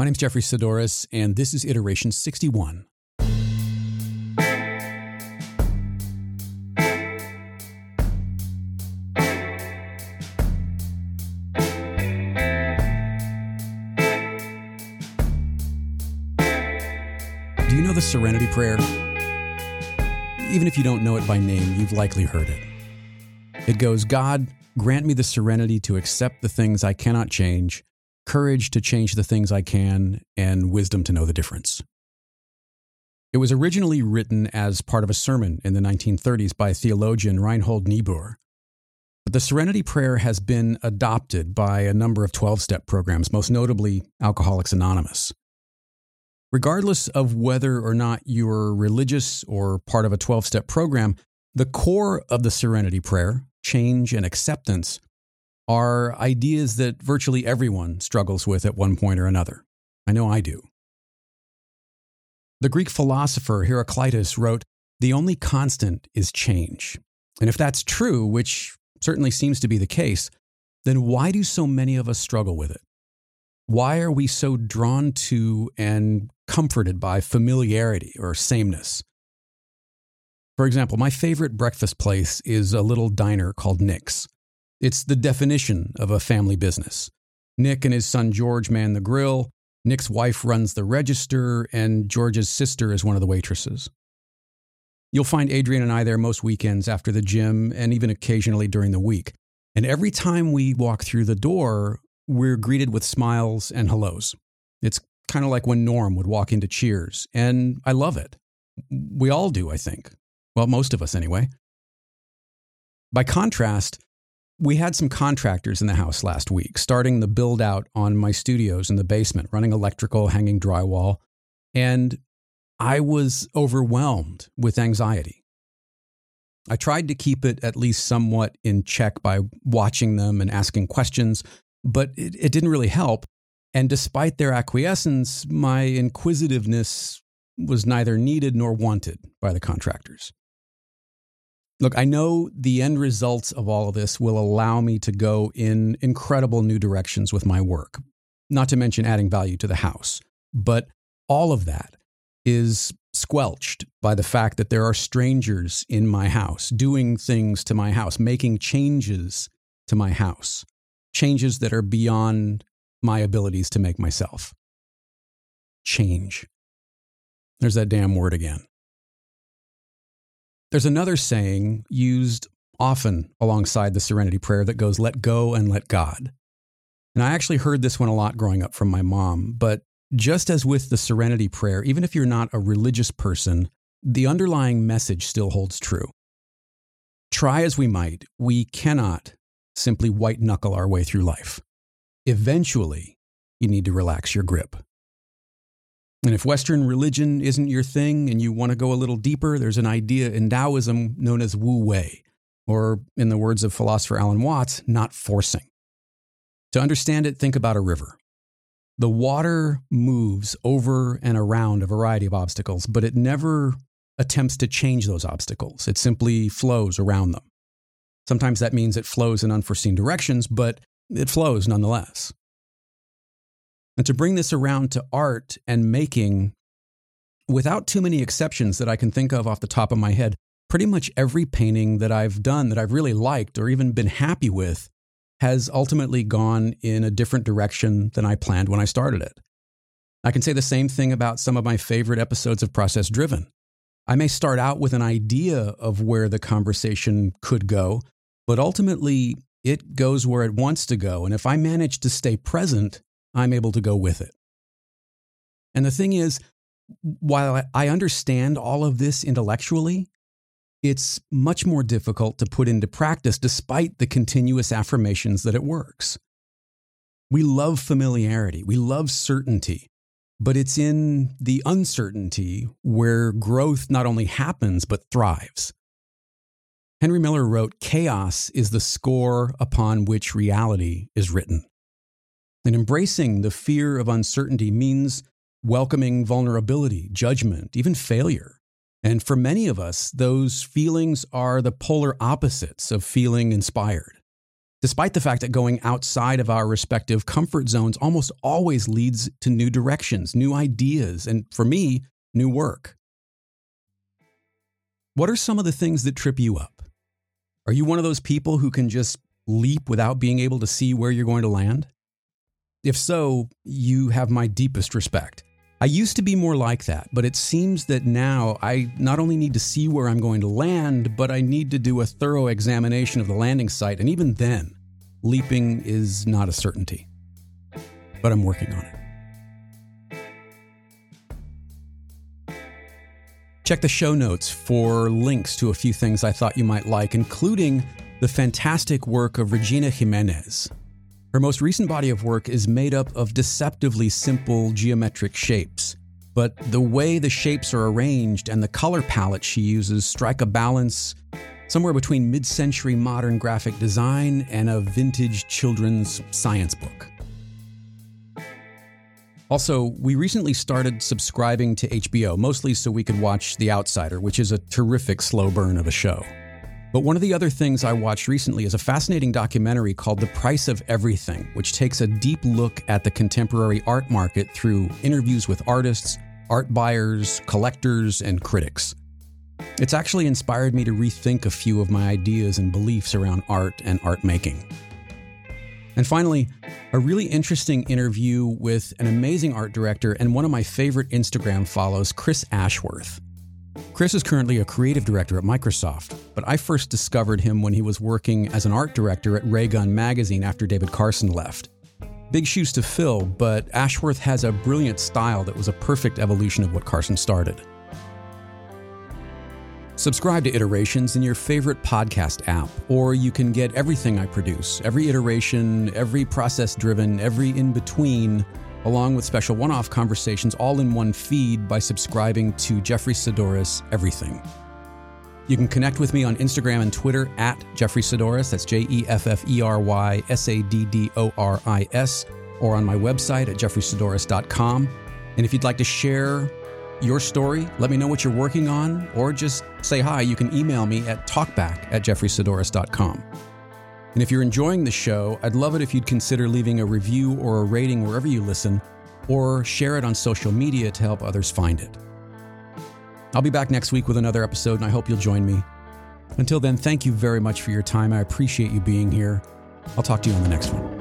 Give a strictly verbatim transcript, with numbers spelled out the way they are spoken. My name's Jeffery Saddoris, and this is Iteration sixty-one. Do you know the Serenity Prayer? Even if you don't know it by name, you've likely heard it. It goes, God, grant me the serenity to accept the things I cannot change, courage to change the things I can, and wisdom to know the difference. It was originally written as part of a sermon in the nineteen thirties by theologian Reinhold Niebuhr. But the Serenity Prayer has been adopted by a number of twelve-step programs, most notably Alcoholics Anonymous. Regardless of whether or not you're religious or part of a twelve-step program, the core of the Serenity Prayer, change and acceptance, are ideas that virtually everyone struggles with at one point or another. I know I do. The Greek philosopher Heraclitus wrote, "The only constant is change." And if that's true, which certainly seems to be the case, then why do so many of us struggle with it? Why are we so drawn to and comforted by familiarity or sameness? For example, my favorite breakfast place is a little diner called Nick's. It's the definition of a family business. Nick and his son George man the grill, Nick's wife runs the register, and George's sister is one of the waitresses. You'll find Adrian and I there most weekends after the gym and even occasionally during the week. And every time we walk through the door, we're greeted with smiles and hellos. It's kind of like when Norm would walk into Cheers, and I love it. We all do, I think. Well, most of us anyway. By contrast, we had some contractors in the house last week, starting the build-out on my studios in the basement, running electrical, hanging drywall, and I was overwhelmed with anxiety. I tried to keep it at least somewhat in check by watching them and asking questions, but it, it didn't really help, and despite their acquiescence, my inquisitiveness was neither needed nor wanted by the contractors. Look, I know the end results of all of this will allow me to go in incredible new directions with my work, not to mention adding value to the house, but all of that is squelched by the fact that there are strangers in my house, doing things to my house, making changes to my house. Changes that are beyond my abilities to make myself. Change. There's that damn word again. There's another saying used often alongside the Serenity Prayer that goes, let go and let God. And I actually heard this one a lot growing up from my mom, but just as with the Serenity Prayer, even if you're not a religious person, the underlying message still holds true. Try as we might, we cannot simply white-knuckle our way through life. Eventually, you need to relax your grip. And if Western religion isn't your thing and you want to go a little deeper, there's an idea in Taoism known as Wu Wei, or in the words of philosopher Alan Watts, not forcing. To understand it, think about a river. The water moves over and around a variety of obstacles, but it never attempts to change those obstacles. It simply flows around them. Sometimes that means it flows in unforeseen directions, but it flows nonetheless. And to bring this around to art and making, without too many exceptions that I can think of off the top of my head, pretty much every painting that I've done that I've really liked or even been happy with has ultimately gone in a different direction than I planned when I started it. I can say the same thing about some of my favorite episodes of Process Driven. I may start out with an idea of where the conversation could go, but ultimately, it goes where it wants to go, and if I manage to stay present, I'm able to go with it. And the thing is, while I understand all of this intellectually, it's much more difficult to put into practice despite the continuous affirmations that it works. We love familiarity, we love certainty, but it's in the uncertainty where growth not only happens, but thrives. Henry Miller wrote, chaos is the score upon which reality is written. And embracing the fear of uncertainty means welcoming vulnerability, judgment, even failure. And for many of us, those feelings are the polar opposites of feeling inspired. despite the fact that going outside of our respective comfort zones almost always leads to new directions, new ideas, and for me, new work. What are some of the things that trip you up? Are you one of those people who can just leap without being able to see where you're going to land? If so, you have my deepest respect. I used to be more like that, but it seems that now I not only need to see where I'm going to land, but I need to do a thorough examination of the landing site, and even then, leaping is not a certainty. But I'm working on it. Check the show notes for links to a few things I thought you might like, including the fantastic work of Regina Jimenez. Her most recent body of work is made up of deceptively simple geometric shapes, but the way the shapes are arranged and the color palette she uses strike a balance somewhere between mid-century modern graphic design and a vintage children's science book. Also, we recently started subscribing to H B O, mostly so we could watch The Outsider, which is a terrific slow burn of a show. But one of the other things I watched recently is a fascinating documentary called The Price of Everything, which takes a deep look at the contemporary art market through interviews with artists, art buyers, collectors, and critics. It's actually inspired me to rethink a few of my ideas and beliefs around art and art making. And finally, a really interesting interview with an amazing art director and one of my favorite Instagram follows, Chris Ashworth. Chris is currently a creative director at Microsoft, but I first discovered him when he was working as an art director at Raygun Magazine after David Carson left. Big shoes to fill, but Ashworth has a brilliant style that was a perfect evolution of what Carson started. Subscribe to Iterations in your favorite podcast app, or you can get everything I produce, every iteration, every process driven, every in-between, along with special one-off conversations all in one feed by subscribing to Jeffery Saddoris Everything. You can connect with me on Instagram and Twitter at Jeffery Saddoris, that's J E F F E R Y S A D D O R I S, or on my website at jeffrey saddoris dot com. And if you'd like to share your story, let me know what you're working on, or just say hi. You can email me at talkback at jeffrey saddoris dot com. And if you're enjoying the show, I'd love it if you'd consider leaving a review or a rating wherever you listen, or share it on social media to help others find it. I'll be back next week with another episode, and I hope you'll join me. Until then, thank you very much for your time. I appreciate you being here. I'll talk to you on the next one.